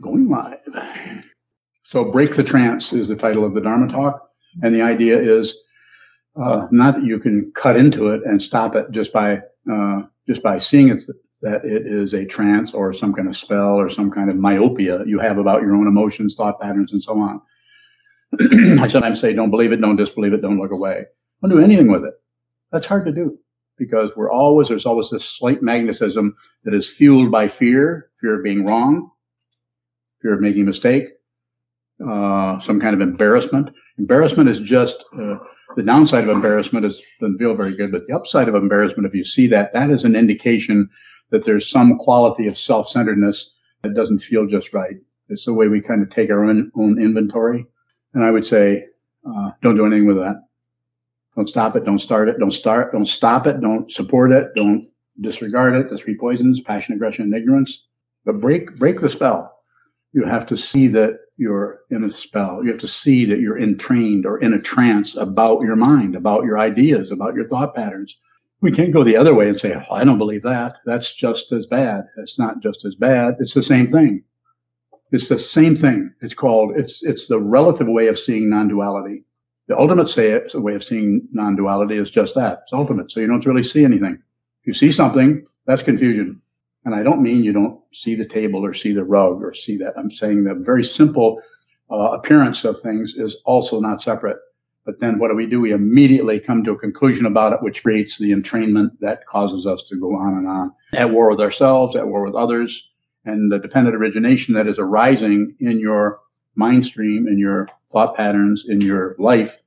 Going live. So Break the Trance is the title of the Dharma talk. And the idea is not that you can cut into it and stop it just by seeing it, that it is a trance or some kind of spell or some kind of myopia you have about your own emotions, thought patterns, and so on. I sometimes say, don't believe it, don't disbelieve it, don't look away. Don't do anything with it. That's hard to do because there's always this slight magnetism that is fueled by fear of being wrong, fear of making a mistake, some kind of embarrassment. Embarrassment is just, the downside of embarrassment doesn't feel very good, but the upside of embarrassment, if you see that is an indication that there's some quality of self-centeredness that doesn't feel just right. It's the way we kind of take our own inventory. And I would say, don't do anything with that. Don't stop it. Don't start it. Don't stop it. Don't support it. Don't disregard it. The three poisons, passion, aggression, and ignorance. But break the spell. You have to see that you're in a spell. You have to see that you're entrained or in a trance about your mind, about your ideas, about your thought patterns. We can't go the other way and say, oh, I don't believe that. That's just as bad. That's not just as bad. It's the same thing. It's the same thing. It's the relative way of seeing non-duality. The ultimate way of seeing non-duality is just that. It's ultimate. So you don't really see anything. If you see something, that's confusion. And I don't mean you don't see the table or see the rug or see that. I'm saying the very simple appearance of things is also not separate. But then what do? We immediately come to a conclusion about it, which creates the entrainment that causes us to go on and on. At war with ourselves, at war with others, and the dependent origination that is arising in your mind stream, in your thought patterns, in your life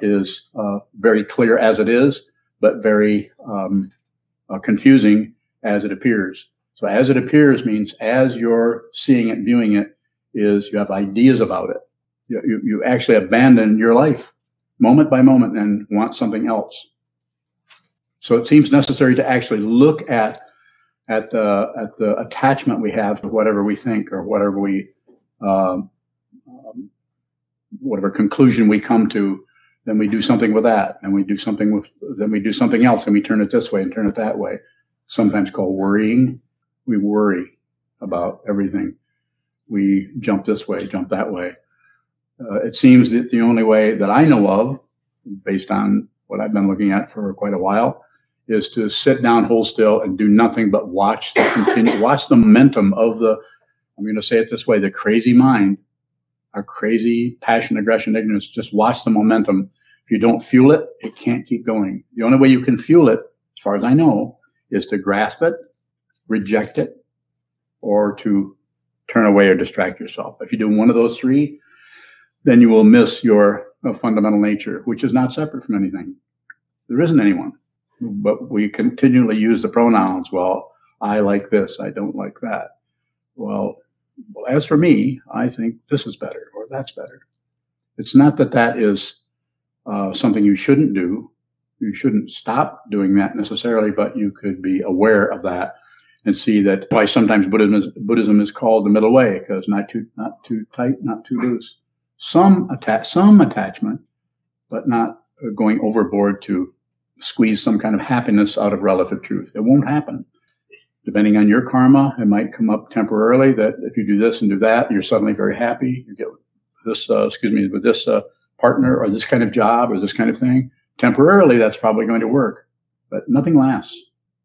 is very clear as it is, but very confusing as it appears. So as it appears means as you're seeing it, viewing it, is you have ideas about it. You actually abandon your life moment by moment and want something else. So it seems necessary to actually look at the attachment we have to whatever we think or whatever conclusion we come to. Then we do something with that, and then we do something else, and we turn it this way and turn it that way. Sometimes called worrying. We worry about everything. We jump this way, jump that way. It seems that the only way that I know of, based on what I've been looking at for quite a while, is to sit down, hold still, and do nothing but watch the momentum of the, I'm going to say it this way, the crazy mind, our crazy passion, aggression, ignorance. Just watch the momentum. If you don't fuel it, it can't keep going. The only way you can fuel it, as far as I know, is to grasp it, reject it, or to turn away or distract yourself. If you do one of those three, then you will miss your fundamental nature, which is not separate from anything. There isn't anyone. But we continually use the pronouns. Well, I like this. I don't like that. Well, as for me, I think this is better or that's better. It's not that is something you shouldn't do. You shouldn't stop doing that necessarily, but you could be aware of that and see that why sometimes Buddhism is called the middle way, because not too tight, not too loose. Some attachment, but not going overboard to squeeze some kind of happiness out of relative truth. It won't happen. Depending on your karma, it might come up temporarily that if you do this and do that, you're suddenly very happy. You get with this partner or this kind of job or this kind of thing. Temporarily, that's probably going to work, but nothing lasts.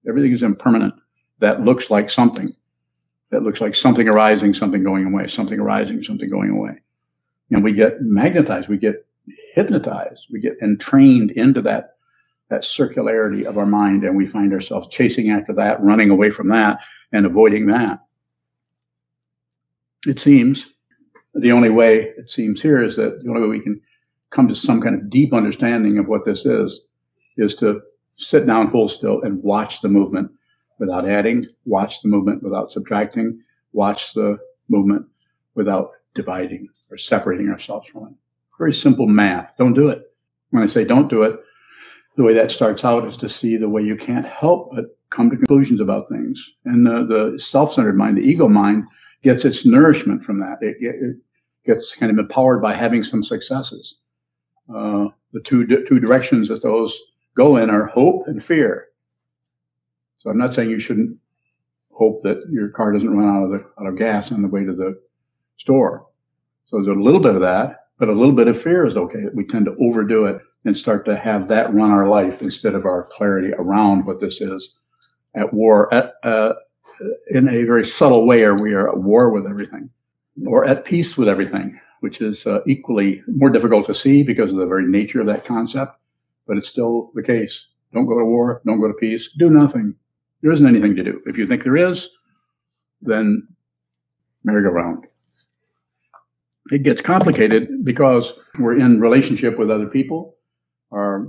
Everything is impermanent. That looks like something arising, something going away, something arising, something going away. And we get magnetized. We get hypnotized. We get entrained into that circularity of our mind, and we find ourselves chasing after that, running away from that, and avoiding that. It seems the only way, it seems here, is that the only way we can come to some kind of deep understanding of what this is to sit down, hold still, and watch the movement without adding, watch the movement without subtracting, watch the movement without dividing or separating ourselves from it. Very simple math. Don't do it. When I say don't do it, the way that starts out is to see the way you can't help but come to conclusions about things. And the self-centered mind, the ego mind, gets its nourishment from that. It gets kind of empowered by having some successes. The two directions that those go in are hope and fear. So I'm not saying you shouldn't hope that your car doesn't run out of gas on the way to the store. So there's a little bit of that, but a little bit of fear is okay. We tend to overdo it and start to have that run our life instead of our clarity around what this is at war, in a very subtle way, or we are at war with everything or at peace with everything, which is equally more difficult to see because of the very nature of that concept, but it's still the case. Don't go to war, don't go to peace, do nothing. There isn't anything to do. If you think there is, then merry-go-round. It gets complicated because we're in relationship with other people, our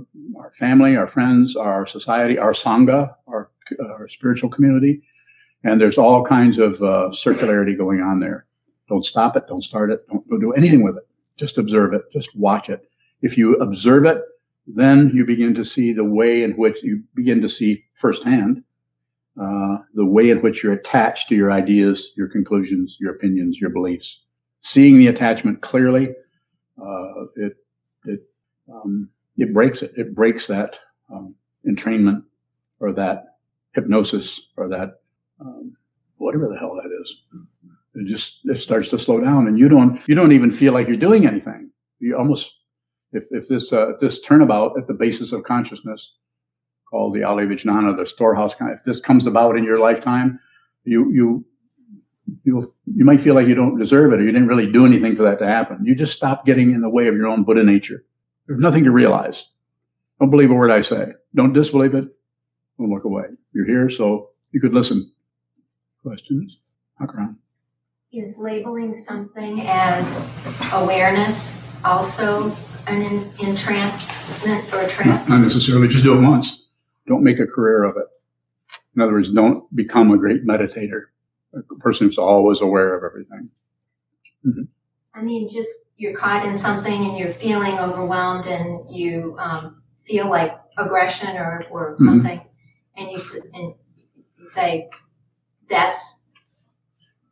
family, our friends, our society, our sangha, our spiritual community, and there's all kinds of circularity going on there. Don't stop it, don't start it, don't do anything with it. Just observe it, just watch it. If you observe it, then you begin to see the way in which you begin to see firsthand the way in which you're attached to your ideas, your conclusions, your opinions, your beliefs. Seeing the attachment clearly, it breaks it. It breaks that entrainment or that hypnosis or that whatever the hell that is. It starts to slow down, and you don't even feel like you're doing anything. You almost if this turnabout at the basis of consciousness, called the Alayavijñana, the storehouse kind. If this comes about in your lifetime, you might feel like you don't deserve it, or you didn't really do anything for that to happen. You just stop getting in the way of your own Buddha nature. There's nothing to realize. Don't believe a word I say. Don't disbelieve it. Don't look away. You're here, so you could listen. Questions? Knock around. Is labeling something as awareness also an entrancement or trap? Not necessarily. Just do it once. Don't make a career of it. In other words, don't become a great meditator, a person who's always aware of everything. Mm-hmm. I mean, just you're caught in something and you're feeling overwhelmed and you feel like aggression or something, mm-hmm. and you say,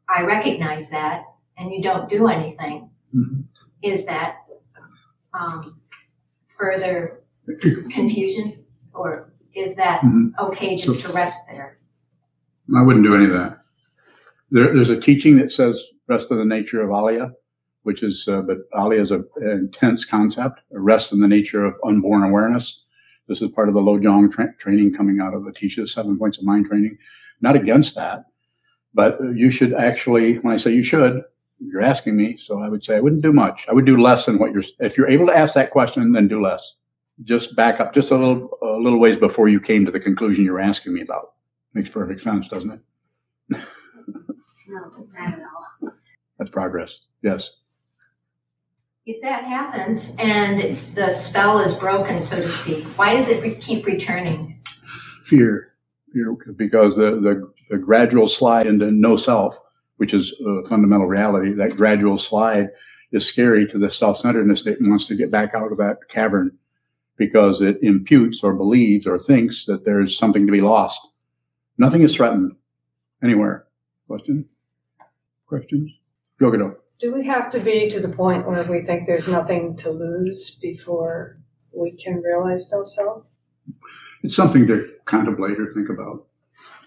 I recognize that, and you don't do anything. Mm-hmm. Is that further confusion, or is that okay just to rest there? I wouldn't do any of that. There's a teaching that says rest in the nature of alaya, which is, but alaya is an intense concept, a rest in the nature of unborn awareness. This is part of the Lojong training coming out of the Tisha, 7 points of mind training. Not against that, but you should actually, when I say you should, you're asking me, so I would say I wouldn't do much. I would do less than what you're, if you're able to ask that question, then do less. Just back up just a little ways before you came to the conclusion you were asking me about. Makes perfect sense, doesn't it? No, not at all. That's progress, yes. If that happens and the spell is broken, so to speak, why does it keep returning? Fear, because the gradual slide into no self, which is a fundamental reality, that gradual slide is scary to the self-centeredness that wants to get back out of that cavern because it imputes or believes or thinks that there's something to be lost. Nothing is threatened anywhere. Questions? Yogido. Do we have to be to the point where we think there's nothing to lose before we can realize no self? It's something to contemplate or think about,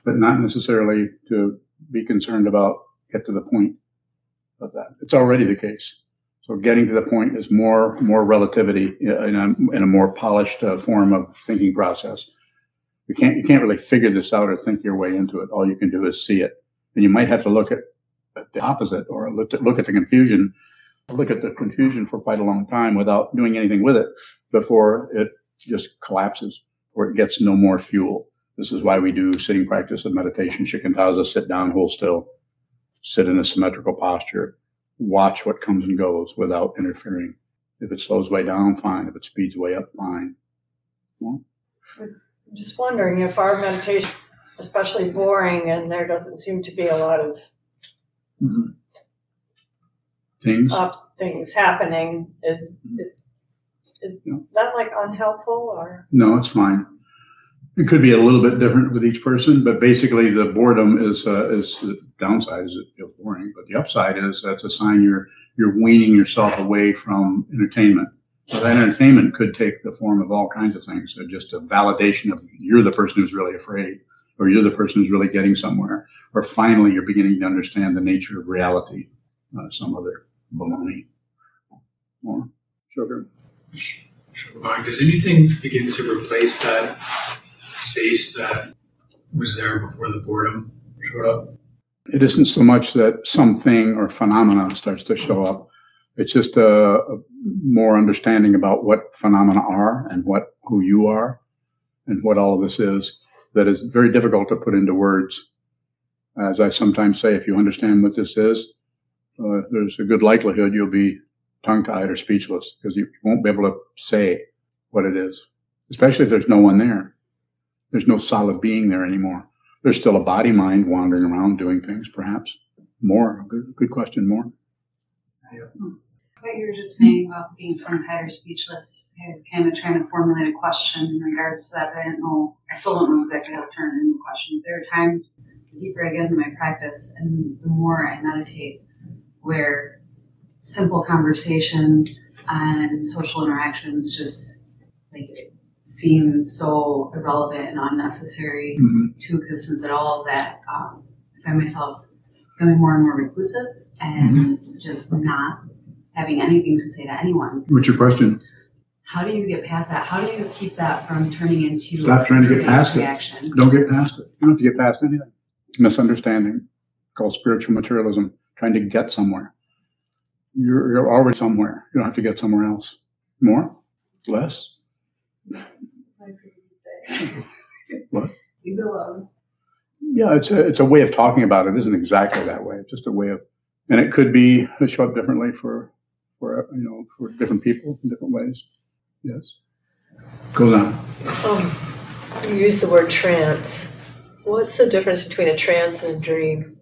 but not necessarily to be concerned about get to the point of that. It's already the case. So getting to the point is more relativity in a more polished form of thinking process. You can't really figure this out or think your way into it. All you can do is see it. And you might have to look at the opposite or look at the confusion, for quite a long time without doing anything with it before it just collapses or it gets no more fuel. This is why we do sitting practice of meditation, Shikantaza, sit down, hold still, sit in a symmetrical posture, watch what comes and goes without interfering. If it slows way down, fine. If it speeds way up, fine. Well, I'm just wondering if our meditation is especially boring and there doesn't seem to be a lot of things happening, is that like unhelpful? Or no, it's fine. It could be a little bit different with each person, but basically the boredom is the downside is it feels boring, but the upside is that's a sign you're weaning yourself away from entertainment. So that entertainment could take the form of all kinds of things. So just a validation of you're the person who's really afraid or you're the person who's really getting somewhere, or finally you're beginning to understand the nature of reality, not some other baloney. More sugar. Does anything begin to replace that space that was there before the boredom showed up? It isn't so much that something or phenomenon starts to show up. It's just a more understanding about what phenomena are and what who you are and what all of this is that is very difficult to put into words. As I sometimes say, if you understand what this is, there's a good likelihood you'll be tongue-tied or speechless because you won't be able to say what it is, especially if there's no one there. There's no solid being there anymore. There's still a body-mind wandering around doing things, perhaps. More. Good question. More. What you were just saying about being tongue-tied or speechless, I was kind of trying to formulate a question in regards to that, but I didn't know. I still don't know exactly how to turn it into a question. There are times, the deeper I get in my practice, and the more I meditate, where simple conversations and social interactions just like it seems so irrelevant and unnecessary to existence at all that I find myself becoming more and more reclusive and just not having anything to say to anyone. What's your question? How do you get past that? How do you keep that from turning into stop trying to get past reaction? It. Don't get past it. You don't have to get past anything. Misunderstanding called spiritual materialism, trying to get somewhere. You're already somewhere. You don't have to get somewhere else. More? Less? That's what I previously said. What? Leave it alone. Yeah, it's a way of talking about it. It isn't exactly that way. It's just a way of, and it could be show up differently for different people in different ways. Yes. Goes on. You use the word trance. What's the difference between a trance and a dream?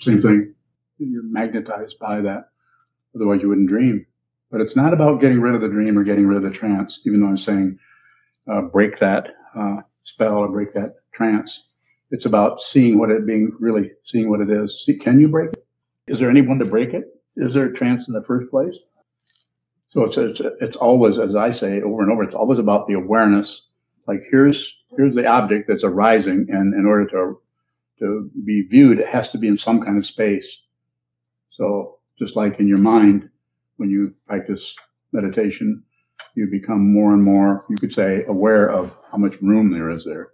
Same thing. You're magnetized by that. Otherwise, you wouldn't dream. But it's not about getting rid of the dream or getting rid of the trance, even though I'm saying break that spell or break that trance. It's about seeing what it is. Can you break it? Is there anyone to break it? Is there a trance in the first place? So it's always, as I say over and over, it's always about the awareness. Like here's the object that's arising, and in order to be viewed, it has to be in some kind of space. So just like in your mind, when you practice meditation, you become more and more, you could say, aware of how much room there is there.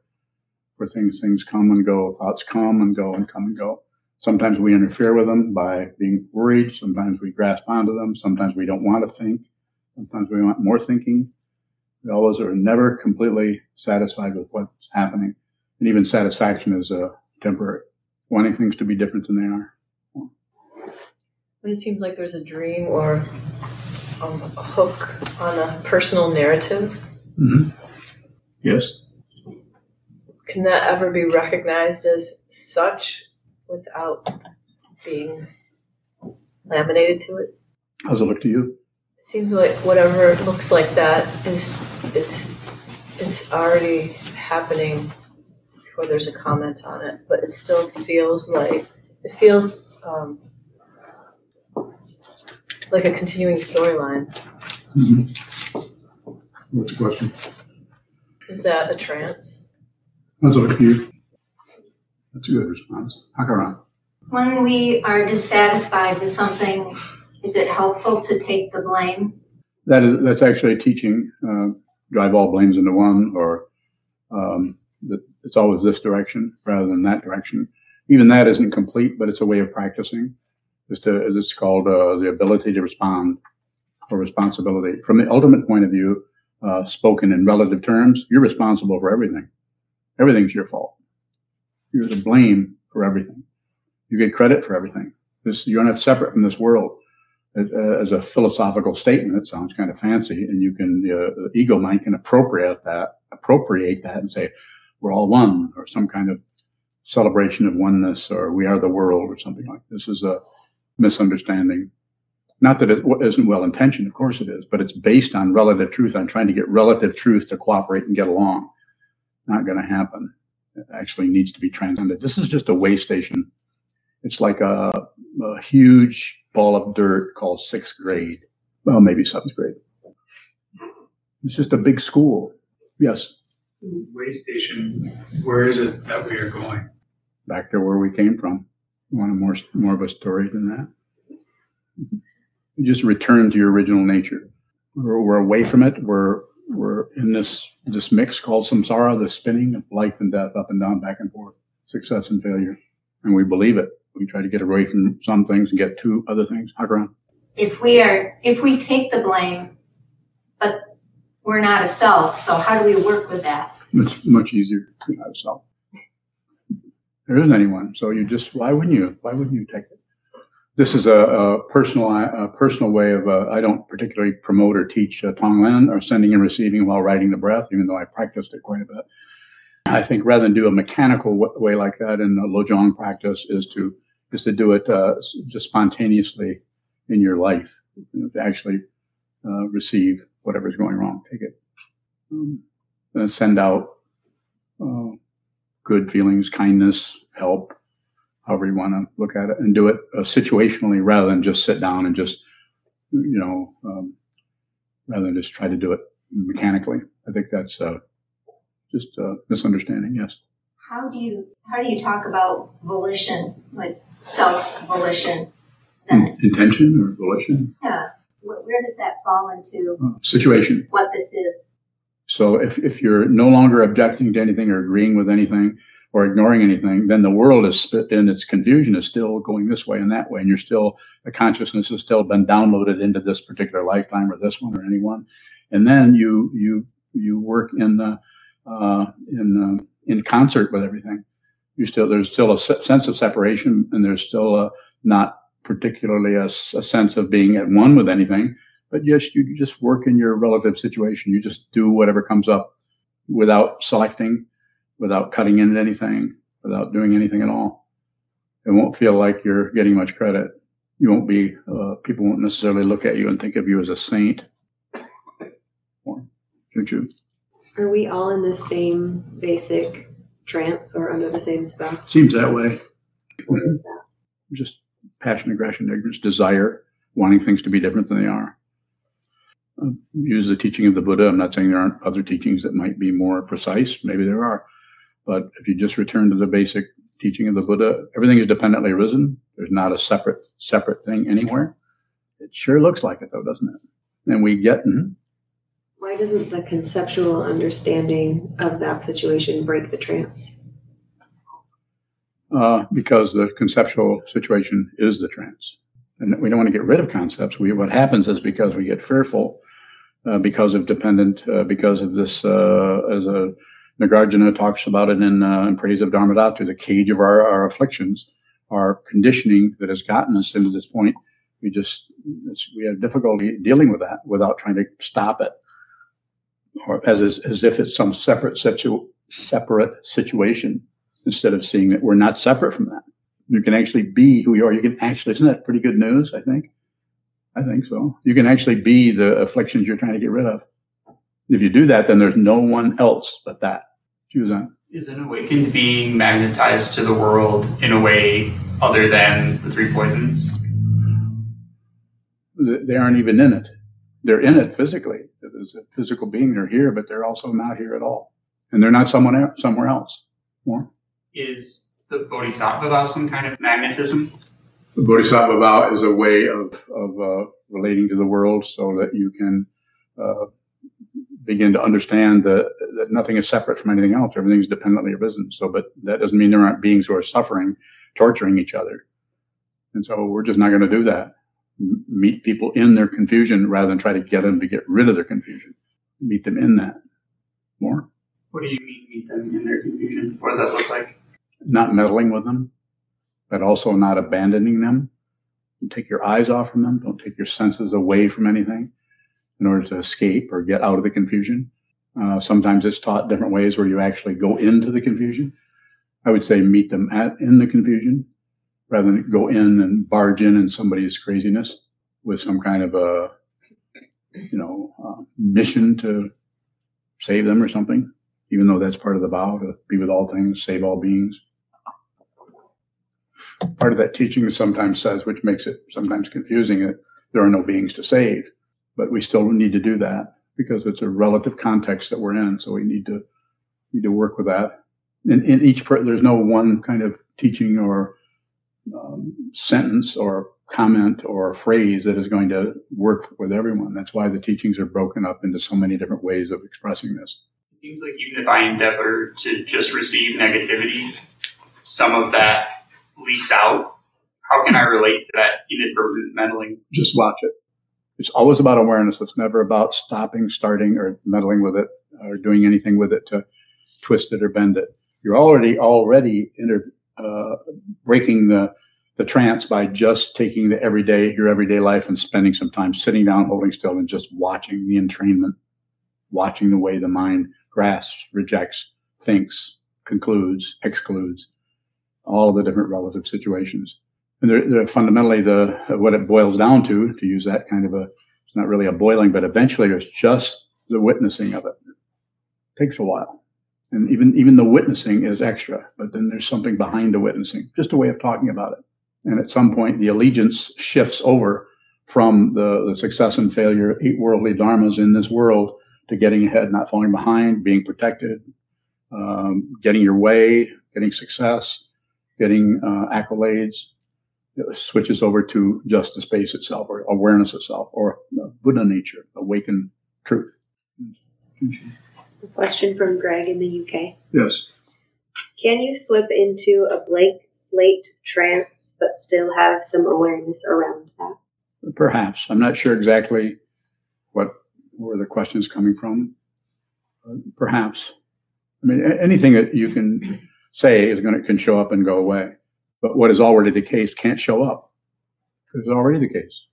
Where things come and go, thoughts come and go and come and go. Sometimes we interfere with them by being worried. Sometimes we grasp onto them. Sometimes we don't want to think. Sometimes we want more thinking. We always are never completely satisfied with what's happening. And even satisfaction is temporary. Wanting things to be different than they are. When it seems like there's a dream or a hook on a personal narrative. Mm-hmm. Yes. Can that ever be recognized as such without being laminated to it? How's it look to you? It seems like whatever looks like that is already happening before there's a comment on it, but it still feels like like a continuing storyline. Mm-hmm. What's the question? Is that a trance? How's it look to you? That's a good response. Hakaran. When we are dissatisfied with something, is it helpful to take the blame? That's actually teaching. Drive all blames into one, or it's always this direction rather than that direction. Even that isn't complete, but it's a way of practicing. It's called the ability to respond, or responsibility. From the ultimate point of view, spoken in relative terms, you're responsible for everything. Everything's your fault. You're to blame for everything. You get credit for everything. You're not separate from this world. As a philosophical statement, it sounds kind of fancy, and you can the ego mind can appropriate that, and say we're all one, or some kind of celebration of oneness, or we are the world, or something like this. Is a misunderstanding. Not that it isn't well intentioned, of course it is, but it's based on relative truth. I'm trying to get relative truth to cooperate and get along. Not going to happen. It actually needs to be transcended. This is just a way station. It's like a huge ball of dirt called 6th grade. Well, maybe 7th grade. It's just a big school. Yes. way station, where is it that we are going? Back to where we came from. You want more of a story than that? You just return to your original nature. We're away from it. We're in this mix called samsara, the spinning of life and death, up and down, back and forth, success and failure. And we believe it. We try to get away from some things and get to other things. Hakaran. If we take the blame, but we're not a self, so how do we work with that? It's much easier to be not a self. There isn't anyone, so you just, why wouldn't you take it? This is a personal way of, I don't particularly promote or teach Tonglen or sending and receiving while writing the breath, even though I practiced it quite a bit. I think rather than do a mechanical way like that in the Lojong practice is to do it just spontaneously in your life, to actually receive whatever's going wrong, take it. Send out good feelings, kindness, help, however you want to look at it, and do it situationally rather than just sit down and just, rather than just try to do it mechanically. I think that's just a misunderstanding, yes. How do you talk about volition, like self-volition? Intention or volition? Yeah. Where does that fall into? Situation. What this is. So if you're no longer objecting to anything or agreeing with anything or ignoring anything, then the world is split and its confusion is still going this way and that way. And you're still, the consciousness has still been downloaded into this particular lifetime or this one or anyone. And then you work in concert with everything. There's still a sense of separation, and there's still not particularly a sense of being at one with anything. But yes, you just work in your relative situation. You just do whatever comes up without selecting, without cutting into anything, without doing anything at all. It won't feel like you're getting much credit. You won't be, people won't necessarily look at you and think of you as a saint. Or choo-choo. Are we all in the same basic trance or under the same spell? Seems that way. What is that? Just passion, aggression, ignorance, desire, wanting things to be different than they are. Use the teaching of the Buddha. I'm not saying there aren't other teachings that might be more precise. Maybe there are. But if you just return to the basic teaching of the Buddha, everything is dependently arisen. There's not a separate thing anywhere. It sure looks like it, though, doesn't it? And we get... Why doesn't the conceptual understanding of that situation break the trance? Because the conceptual situation is the trance. And we don't want to get rid of concepts. What happens is because we get fearful, because of dependent, because of this, as Nagarjuna talks about it in Praise of Dharmadhatu, the cage of our afflictions, our conditioning that has gotten us into this point. We have difficulty dealing with that without trying to stop it, or as if it's some separate situation, instead of seeing that we're not separate from that. You can actually be who you are. You can actually, isn't that pretty good news, I think? I think so. You can actually be the afflictions you're trying to get rid of. If you do that, then there's no one else but that. Choose that. Is an awakened being magnetized to the world in a way other than the three poisons? They aren't even in it. They're in it physically. There's a physical being, they're here, but they're also not here at all. And they're not somewhere else. More? Is the Bodhisattva vow some kind of magnetism? The Bodhisattva vow is a way of relating to the world so that you can begin to understand that nothing is separate from anything else. Everything is dependently arisen. So, but that doesn't mean there aren't beings who are suffering, torturing each other. And so we're just not going to do that. Meet people in their confusion rather than try to get them to get rid of their confusion. Meet them in that. More? What do you mean, meet them in their confusion? What does that look like? Not meddling with them, but also not abandoning them. Don't take your eyes off from them. Don't take your senses away from anything in order to escape or get out of the confusion. Sometimes it's taught different ways where you actually go into the confusion. I would say meet them in the confusion rather than go in and barge in somebody's craziness with some kind of a mission to save them or something. Even though that's part of the vow, to be with all things, save all beings. Part of that teaching sometimes says, which makes it sometimes confusing, that there are no beings to save. But we still need to do that because it's a relative context that we're in. So we need to need to work with that. In each there's no one kind of teaching or sentence or comment or phrase that is going to work with everyone. That's why the teachings are broken up into so many different ways of expressing this. It seems like even if I endeavor to just receive negativity, some of that leaks out. How can I relate to that inadvertent meddling? Just watch it. It's always about awareness. It's never about stopping, starting, or meddling with it, or doing anything with it to twist it or bend it. You're already breaking the trance by just taking your everyday life and spending some time sitting down, holding still, and just watching the entrainment, watching the way the mind grasps, rejects, thinks, concludes, excludes, all the different relative situations. And they're fundamentally what it boils down to use that kind of it's not really a boiling, but eventually it's just the witnessing of it. It takes a while. And even the witnessing is extra, but then there's something behind the witnessing, just a way of talking about it. And at some point, the allegiance shifts over from the success and failure, 8 worldly dharmas in this world, to getting ahead, not falling behind, being protected, getting your way, getting success, getting accolades. It switches over to just the space itself, or awareness itself, or Buddha nature, awakened truth. A question from Greg in the UK. Yes. Can you slip into a blank slate trance but still have some awareness around that? Perhaps. I'm not sure exactly where the question is coming from. Perhaps. I mean, anything that you can say can show up and go away. But what is already the case can't show up. It's already the case.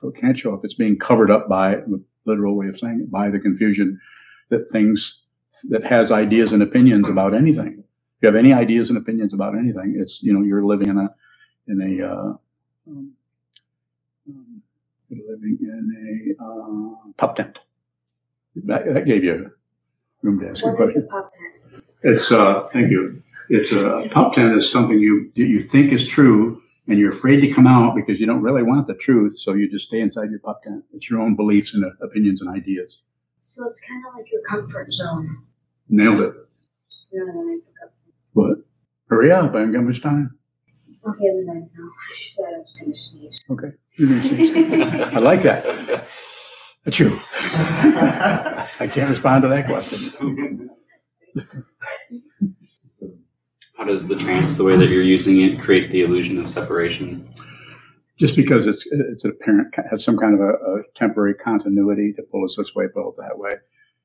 So it can't show up. It's being covered up by the literal way of saying it, by the confusion that things that has ideas and opinions about anything. If you have any ideas and opinions about anything, it's, you're living in a pop tent. That gave you room to ask a question. What is a pop tent? It's thank you. It's a pop tent is something you think is true, and you're afraid to come out because you don't really want the truth, so you just stay inside your pop tent. It's your own beliefs and opinions and ideas. So it's kind of like your comfort zone. Nailed it. Yeah, what? Hurry up! I haven't got much time. Okay, then I know. She said I was going to sneeze. Okay, you're going to sneeze. I like that. That's you. I can't respond to that question. How does the trance, the way that you're using it, create the illusion of separation? Just because it's apparent, has some kind of a temporary continuity to pull us this way, pull us that way.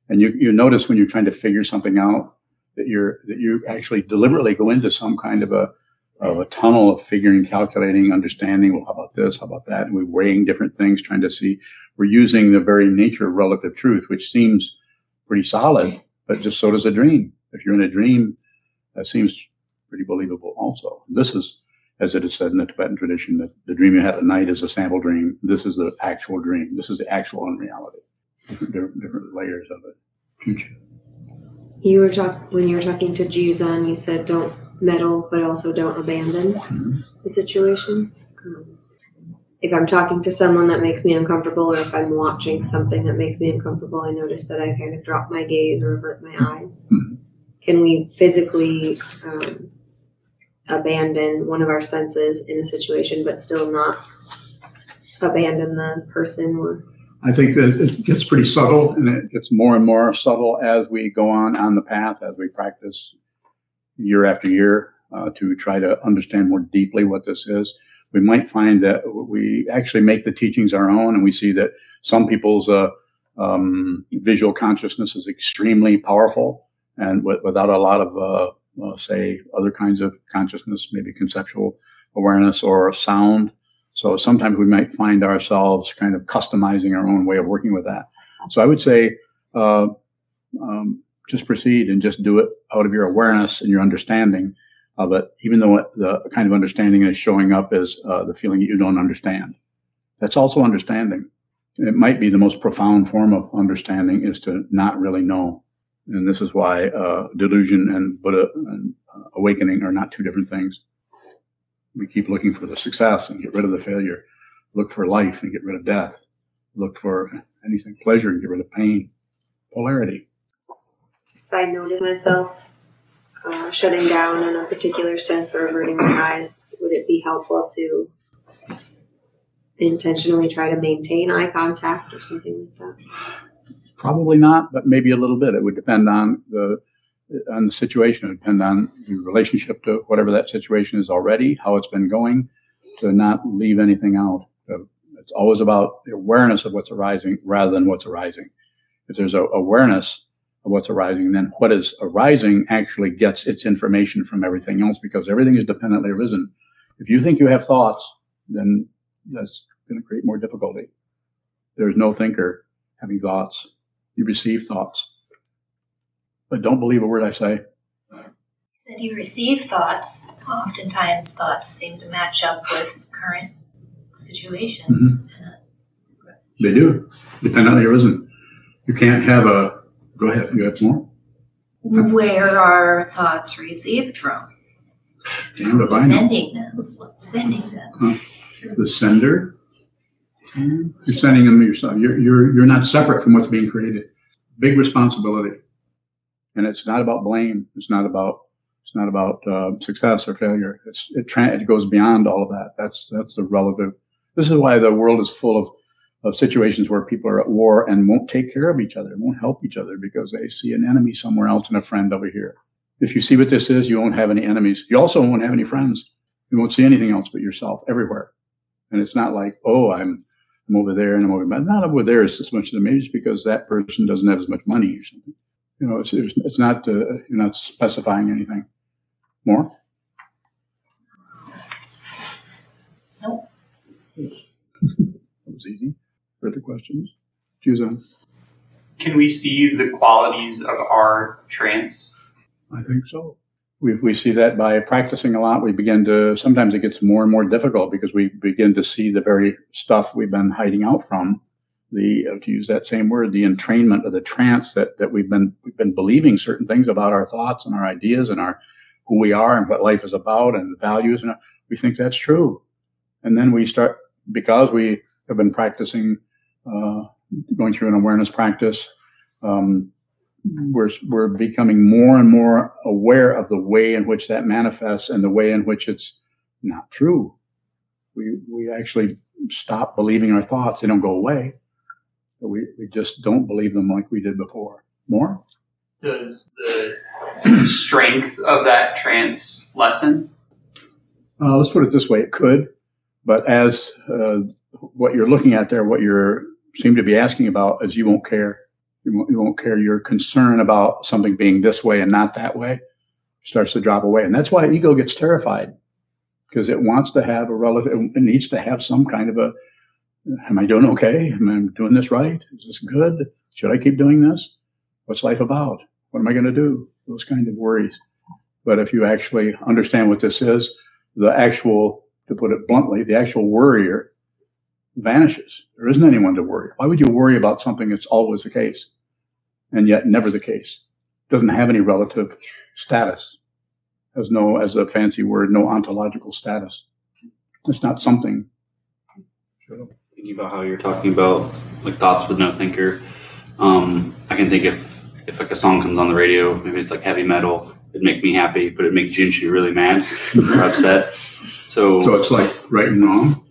And you notice when you're trying to figure something out that you actually deliberately go into some kind of a tunnel of figuring, calculating, understanding. Well, how about this? How about that? And we're weighing different things, trying to see. We're using the very nature of relative truth, which seems pretty solid, but just so does a dream. If you're in a dream, that seems pretty believable also. This is, as it is said in the Tibetan tradition, that the dream you had at night is a sample dream. This is the actual dream. This is the actual unreality. Different layers of it. You were when you were talking to Juzan, you said don't meddle, but also don't abandon the situation. If I'm talking to someone that makes me uncomfortable, or if I'm watching something that makes me uncomfortable, I notice that I kind of drop my gaze or avert my eyes. Mm-hmm. Can we physically abandon one of our senses in a situation, but still not abandon the person? I think that it gets pretty subtle, and it gets more and more subtle as we go on the path, as we practice year after year to try to understand more deeply what this is. We might find that we actually make the teachings our own, and we see that some people's visual consciousness is extremely powerful, and without a lot of say other kinds of consciousness, maybe conceptual awareness or sound. So sometimes we might find ourselves kind of customizing our own way of working with that. So I would say just proceed and just do it out of your awareness and your understanding of it, even though the kind of understanding is showing up as the feeling that you don't understand. That's also understanding. It might be the most profound form of understanding is to not really know. And this is why delusion and Buddha and awakening are not two different things. We keep looking for the success and get rid of the failure. Look for life and get rid of death. Look for anything pleasure and get rid of pain. Polarity. if I notice myself shutting down on a particular sense or averting my eyes, would it be helpful to intentionally try to maintain eye contact or something like that? Probably not, but maybe a little bit. It would depend on the situation. It would depend on the relationship to whatever that situation is already, how it's been going, to not leave anything out. It's always about the awareness of what's arising rather than what's arising. If there's an awareness of what's arising, then what is arising actually gets its information from everything else, because everything is dependently arisen. If you think you have thoughts, then that's going to create more difficulty. There's no thinker having thoughts. You receive thoughts. But don't believe a word I say. You said you receive thoughts. Oftentimes thoughts seem to match up with current situations. Mm-hmm. They do. Dependently arisen. You can't have a... Go ahead. You have more? Where are thoughts received from? Who's sending them? What's sending them? The sender. You're sending them yourself. You're not separate from what's being created. Big responsibility. And it's not about blame. It's not about success or failure. It goes beyond all of that. That's the relative. This is why the world is full of situations where people are at war and won't take care of each other, won't help each other, because they see an enemy somewhere else and a friend over here. If you see what this is, you won't have any enemies. You also won't have any friends. You won't see anything else but yourself everywhere. And it's not like, oh, I'm over there and I'm over there. Not over there is as much as maybe it's because that person doesn't have as much money or something. You know, it's not, you're not specifying anything. More? Nope. That was easy. Further questions? Juzan. Can we see the qualities of our trance? I think so. We see that by practicing a lot. We begin to, sometimes it gets more and more difficult because we begin to see the very stuff we've been hiding out from, to use that same word, the entrainment of the trance that we've been believing certain things about our thoughts and our ideas and our who we are and what life is about and values. And we think that's true. And then we start, because we have been practicing, going through an awareness practice, We're becoming more and more aware of the way in which that manifests and the way in which it's not true. We actually stop believing our thoughts. They don't go away. But we just don't believe them like we did before. More? Does the strength of that trance lessen? Let's put it this way. It could. But as what you're looking at there, what you seem to be asking about is you won't care. You won't care. Your concern about something being this way and not that way starts to drop away. And that's why ego gets terrified, because it wants to have a relative, it needs to have some kind of a, am I doing okay? Am I doing this right? Is this good? Should I keep doing this? What's life about? What am I going to do? Those kind of worries. But if you actually understand what this is, to put it bluntly, the actual worrier vanishes. There isn't anyone to worry. Why would you worry about something that's always the case and yet never the case? Doesn't have any relative status. Has no, as a fancy word, no ontological status. It's not something. Thinking about how you're talking about like thoughts with no thinker. I can think if like a song comes on the radio, maybe it's like heavy metal, it'd make me happy, but it'd make Jinshu really mad or upset. So it's like right and wrong.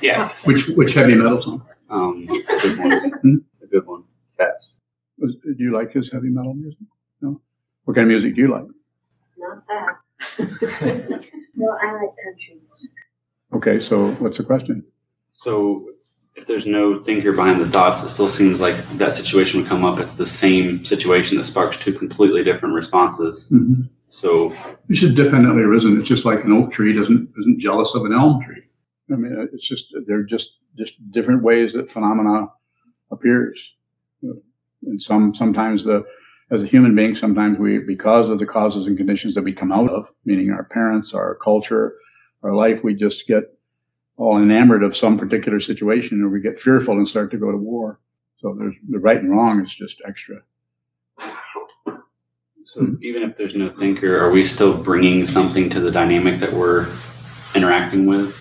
Yeah. Which heavy metal song? A good one. A good one. Yes. Do you like his heavy metal music? No. What kind of music do you like? Not that. No, I like country music. Okay, so what's the question? So if there's no thinker behind the thoughts, it still seems like that situation would come up. It's the same situation that sparks two completely different responses. Mm-hmm. So you should definitely arisen. It's just like an oak tree isn't jealous of an elm tree. I mean, it's just they're just different ways that phenomena appears. And sometimes as a human being, sometimes we, because of the causes and conditions that we come out of, meaning our parents, our culture, our life, we just get all enamored of some particular situation, and we get fearful and start to go to war. So there's the right and wrong is just extra. So even if there's no thinker, are we still bringing something to the dynamic that we're interacting with?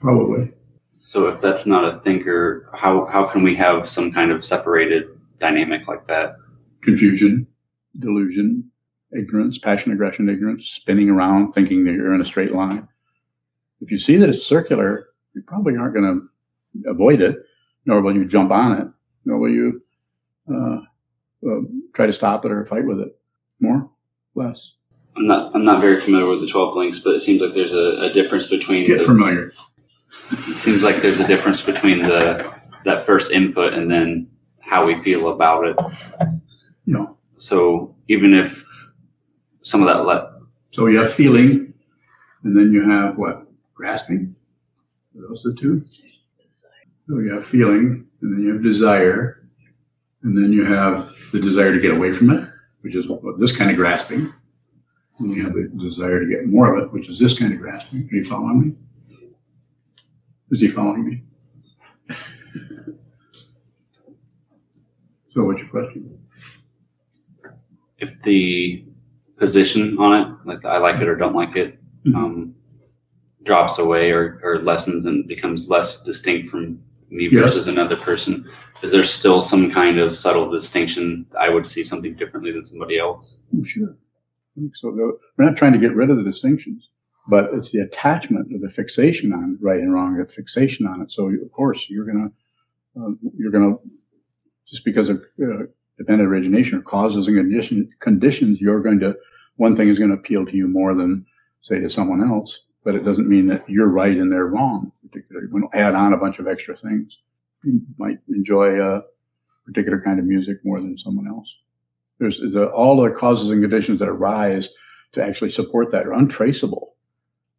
Probably. So if that's not a thinker, how can we have some kind of separated dynamic like that? confusion, delusion, ignorance, passion, aggression, ignorance, spinning around thinking that you're in a straight line. If you see that it's circular, you probably aren't going to avoid it, nor will you jump on it, nor will you try to stop it or fight with it. More? Less? I'm not very familiar with the 12 links, but it seems like there's a difference between... Get familiar. It seems like there's a difference between that first input and then how we feel about it. No. So even if some of that... So you have feeling, and then you have what? Grasping? Are those the two? So you have feeling, and then you have desire, and then you have the desire to get away from it, which is this kind of grasping. And you have the desire to get more of it, which is this kind of grasping. Are you following me? Is he following me? So what's your question? If the position on it, like I like it or don't like it, drops away or lessens and becomes less distinct from me versus another person, is there still some kind of subtle distinction? I would see something differently than somebody else? Oh, sure. So we're not trying to get rid of the distinctions, but it's the attachment or the fixation on right and wrong, the fixation on it. So of course you're gonna just because of dependent origination or causes and conditions, one thing is going to appeal to you more than say to someone else. But it doesn't mean that you're right and they're wrong. Particularly, we don't add on a bunch of extra things. You might enjoy a particular kind of music more than someone else. There's all the causes and conditions that arise to actually support that are untraceable.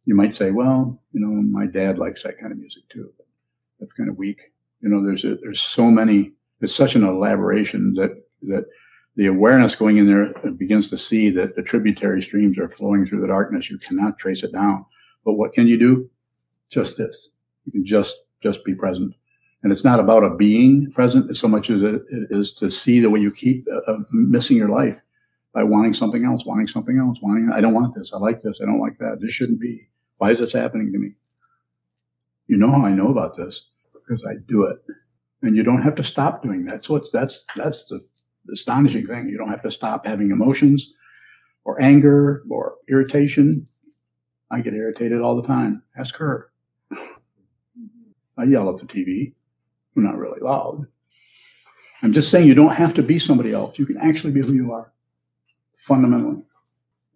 You might say, well, my dad likes that kind of music too. But that's kind of weak. There's so many. It's such an elaboration that the awareness going in there begins to see that the tributary streams are flowing through the darkness. You cannot trace it down. But what can you do? Just this. You can just be present. And it's not about a being present as so much as it is to see the way you keep missing your life by wanting something else. I don't want this. I like this. I don't like that. This shouldn't be. Why is this happening to me? You know how I know about this? Because I do it. And you don't have to stop doing that. So that's the astonishing thing. You don't have to stop having emotions or anger or irritation. I get irritated all the time. Ask her. I yell at the TV. I'm not really loud. I'm just saying you don't have to be somebody else. You can actually be who you are, fundamentally.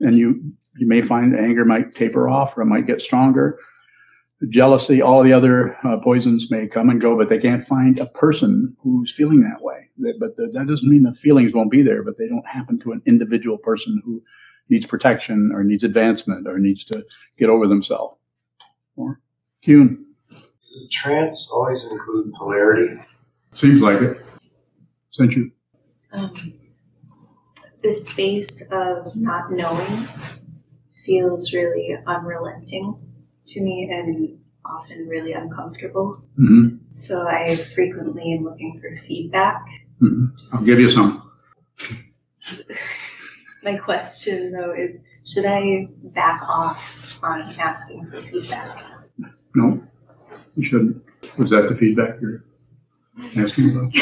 And you may find anger might taper off or it might get stronger. Jealousy, all the other poisons may come and go, but they can't find a person who's feeling that way. But that doesn't mean the feelings won't be there, but they don't happen to an individual person who needs protection or needs advancement or needs to get over themselves. Or Kuhn. Does trance always include polarity? Seems like it. Sent you. This space of not knowing feels really unrelenting to me and often really uncomfortable. Mm-hmm. So I frequently am looking for feedback. Mm-hmm. I'll give you some. My question, though, is should I back off on asking for feedback? No, you shouldn't. Was that the feedback you're asking about?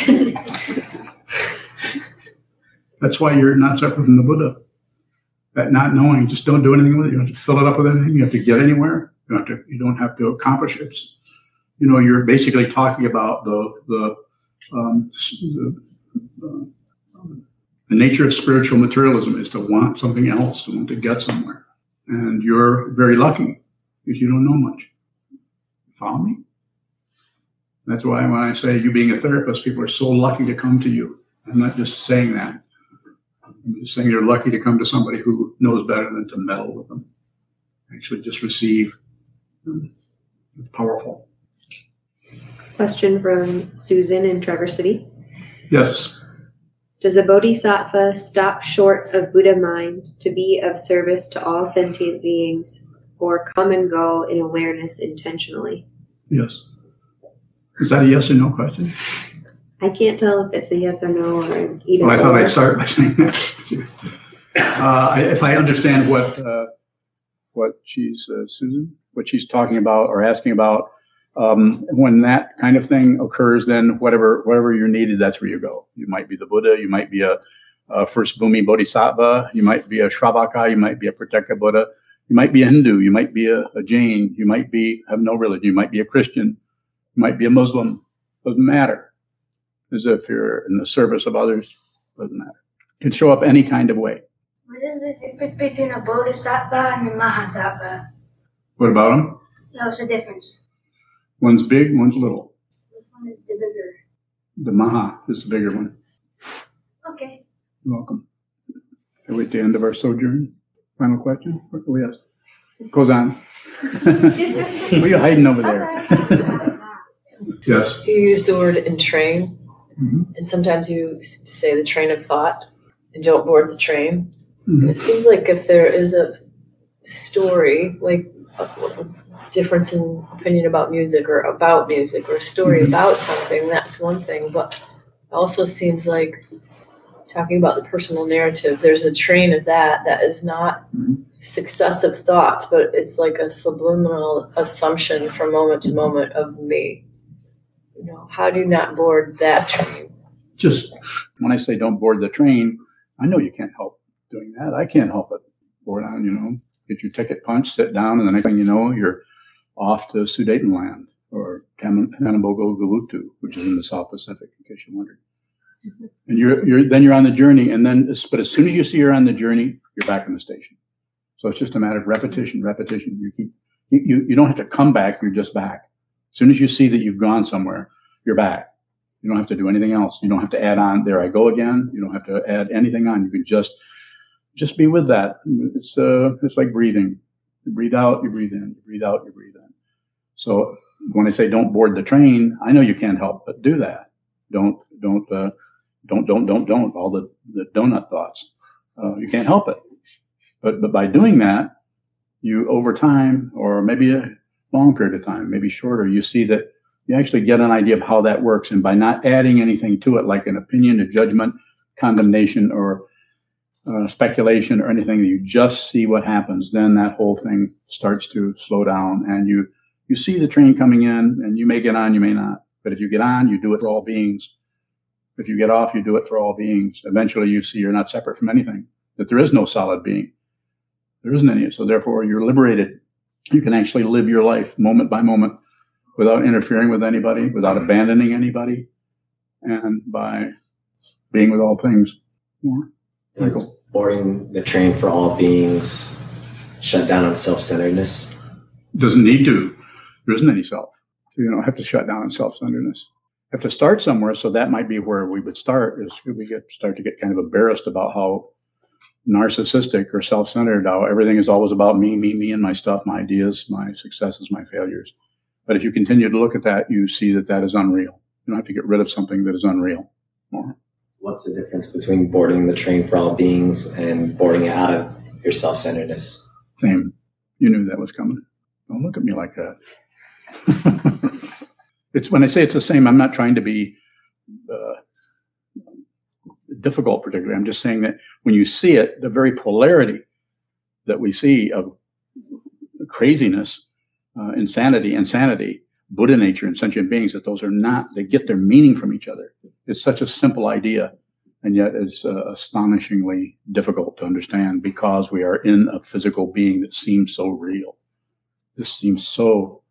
That's why you're not separate from the Buddha. That not knowing, just don't do anything with it. You don't have to fill it up with anything. You don't have to get anywhere. You don't have to accomplish it. You're basically talking about the nature of spiritual materialism is to want something else, to want to get somewhere. And you're very lucky because you don't know much. Follow me? That's why when I say you being a therapist, people are so lucky to come to you. I'm not just saying that. I'm just saying you're lucky to come to somebody who knows better than to meddle with them. Actually just receive. Powerful. Question from Susan in Traverse City. Yes. Does a bodhisattva stop short of Buddha mind to be of service to all sentient beings or come and go in awareness intentionally? Yes. Is that a yes or no question? I can't tell if it's a yes or no or either. Well, I thought I'd start by saying that. If I understand what she's talking about or asking about, when that kind of thing occurs, then whatever you're needed, that's where you go. You might be the Buddha, you might be a first Bhumi Bodhisattva. You might be a Shravaka. You might be a Pratyeka Buddha. You might be a Hindu. You might be a Jain. You might be have no religion. You might be a Christian. You might be a Muslim. Doesn't matter. As if you're in the service of others, doesn't matter. It can show up any kind of way. What is the difference between a bodhisattva and a mahasattva? What about them? No, what's the difference? One's big, one's little. Which one is the bigger? The maha is the bigger one. Okay. You're welcome. Are we at the end of our sojourn? Final question? Oh, yes. Goes on. What are you hiding over there? Yes. You use the word entrain, and sometimes you say the train of thought, and don't board the train. Mm-hmm. And it seems like if there is a story, like a difference in opinion about music or a story about something, that's one thing. But it also seems like talking about the personal narrative, there's a train of that is not successive thoughts, but it's like a subliminal assumption from moment to moment of me. You know, how do you not board that train? Just when I say don't board the train, I know you can't help doing that. I can't help it. Board on, get your ticket punched, sit down, and the next thing you know, you're off to Sudetenland or Tanabogogalutu, which is in the South Pacific, in case you wondered. And you're on the journey, but as soon as you see you're on the journey, you're back in the station. So it's just a matter of repetition. You don't have to come back. You're just back. As soon as you see that you've gone somewhere, you're back. You don't have to do anything else. You don't have to add on. There I go again. You don't have to add anything on. You can just be with that. It's like breathing. You breathe out, you breathe in. You breathe out, you breathe in. So when I say don't board the train, I know you can't help but do that. Don't. All the donut thoughts. You can't help it. But by doing that, you over time, or maybe a long period of time, maybe shorter, you see that you actually get an idea of how that works. And by not adding anything to it, like an opinion, a judgment, condemnation, or speculation, or anything, you just see what happens. Then that whole thing starts to slow down, and you see the train coming in, and you may get on, you may not. But if you get on, you do it for all beings. If you get off, you do it for all beings. Eventually, you see you're not separate from anything, that there is no solid being. There isn't any. So therefore, you're liberated. You can actually live your life moment by moment without interfering with anybody, without abandoning anybody, and by being with all things. Yeah. Does boarding the train for all beings shut down on self-centeredness? Doesn't need to. There isn't any self. So you don't have to shut down on self-centeredness. You have to start somewhere. So that might be where we would start, is we start to get kind of embarrassed about how narcissistic or self-centered, how everything is always about me, and my stuff, my ideas, my successes, my failures. But if you continue to look at that, you see that is unreal. You don't have to get rid of something that is unreal. More. What's the difference between boarding the train for all beings and boarding it out of your self-centeredness? Same. You knew that was coming. Don't look at me like that. It's when I say it's the same, I'm not trying to be difficult particularly. I'm just saying that when you see it, the very polarity that we see of craziness, insanity, Buddha nature and sentient beings, that those are not, they get their meaning from each other. It's such a simple idea, and yet it's astonishingly difficult to understand, because we are in a physical being that seems so real. This seems so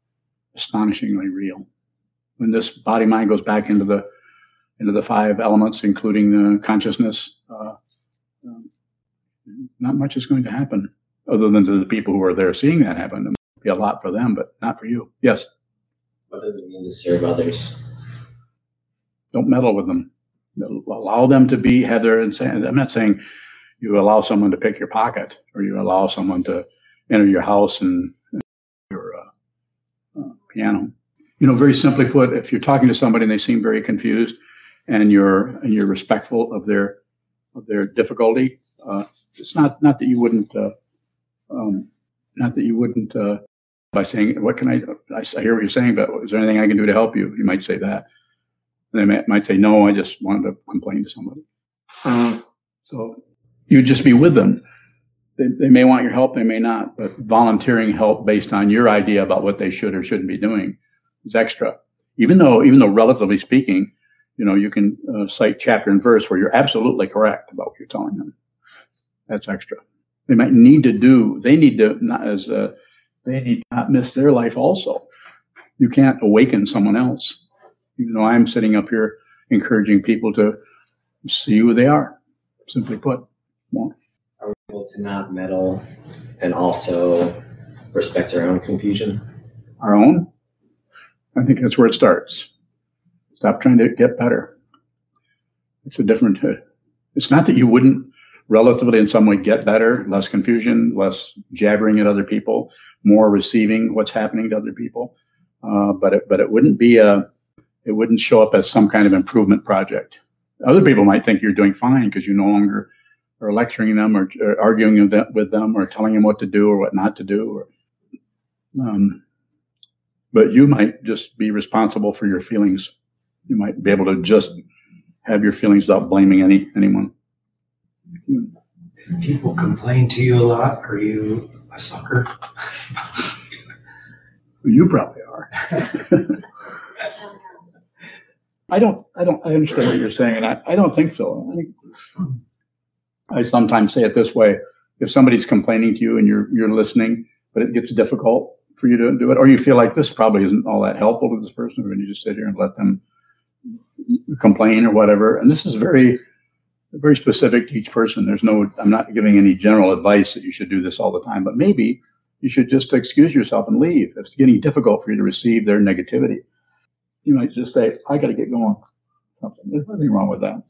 astonishingly real. When this body-mind goes back into the five elements, including the consciousness, not much is going to happen, other than to the people who are there seeing that happen. It'll be a lot for them, but not for you. Yes? What does it mean to serve others? Don't meddle with them. Allow them to have their insanity. I'm not saying you allow someone to pick your pocket, or you allow someone to enter your house and your piano. Very simply put, if you're talking to somebody and they seem very confused, and you're respectful of their difficulty. It's not that you wouldn't, by saying, "What can I hear what you're saying, but is there anything I can do to help you?" You might say that. And they might say, "No, I just wanted to complain to somebody." So you just be with them. They may want your help, they may not. But volunteering help based on your idea about what they should or shouldn't be doing is extra, even though relatively speaking. you know, you can cite chapter and verse where you're absolutely correct about what you're telling them. That's extra. They might need to do. They need to not as they need to not miss their life also. You can't awaken someone else. Even though I'm sitting up here encouraging people to see who they are. Simply put, yeah. Are we able to not meddle and also respect our own confusion? Our own? I think that's where it starts. Stop trying to get better. It's a different... It's not that you wouldn't relatively in some way get better, less confusion, less jabbering at other people, more receiving what's happening to other people. But it wouldn't be a... It wouldn't show up as some kind of improvement project. Other people might think you're doing fine because you no longer are lecturing them or arguing with them or telling them what to do or what not to do. But you might just be responsible for your feelings. You might be able to just have your feelings without blaming anyone. People complain to you a lot. Are you a sucker? You probably are. I understand what you're saying, and I don't think so. I sometimes say it this way: if somebody's complaining to you and you're listening, but it gets difficult for you to do it, or you feel like this probably isn't all that helpful to this person, and you just sit here and let them complain or whatever. And this is very, very specific to each person. I'm not giving any general advice that you should do this all the time, but maybe you should just excuse yourself and leave. If it's getting difficult for you to receive their negativity, you might just say, I got to get going. There's nothing wrong with that.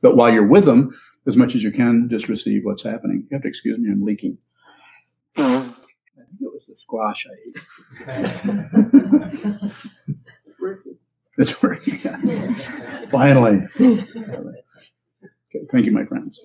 But while you're with them, as much as you can, just receive what's happening. You have to excuse me, I'm leaking. I think it was the squash I ate. It's working. It's working. Finally. Okay, thank you, my friends.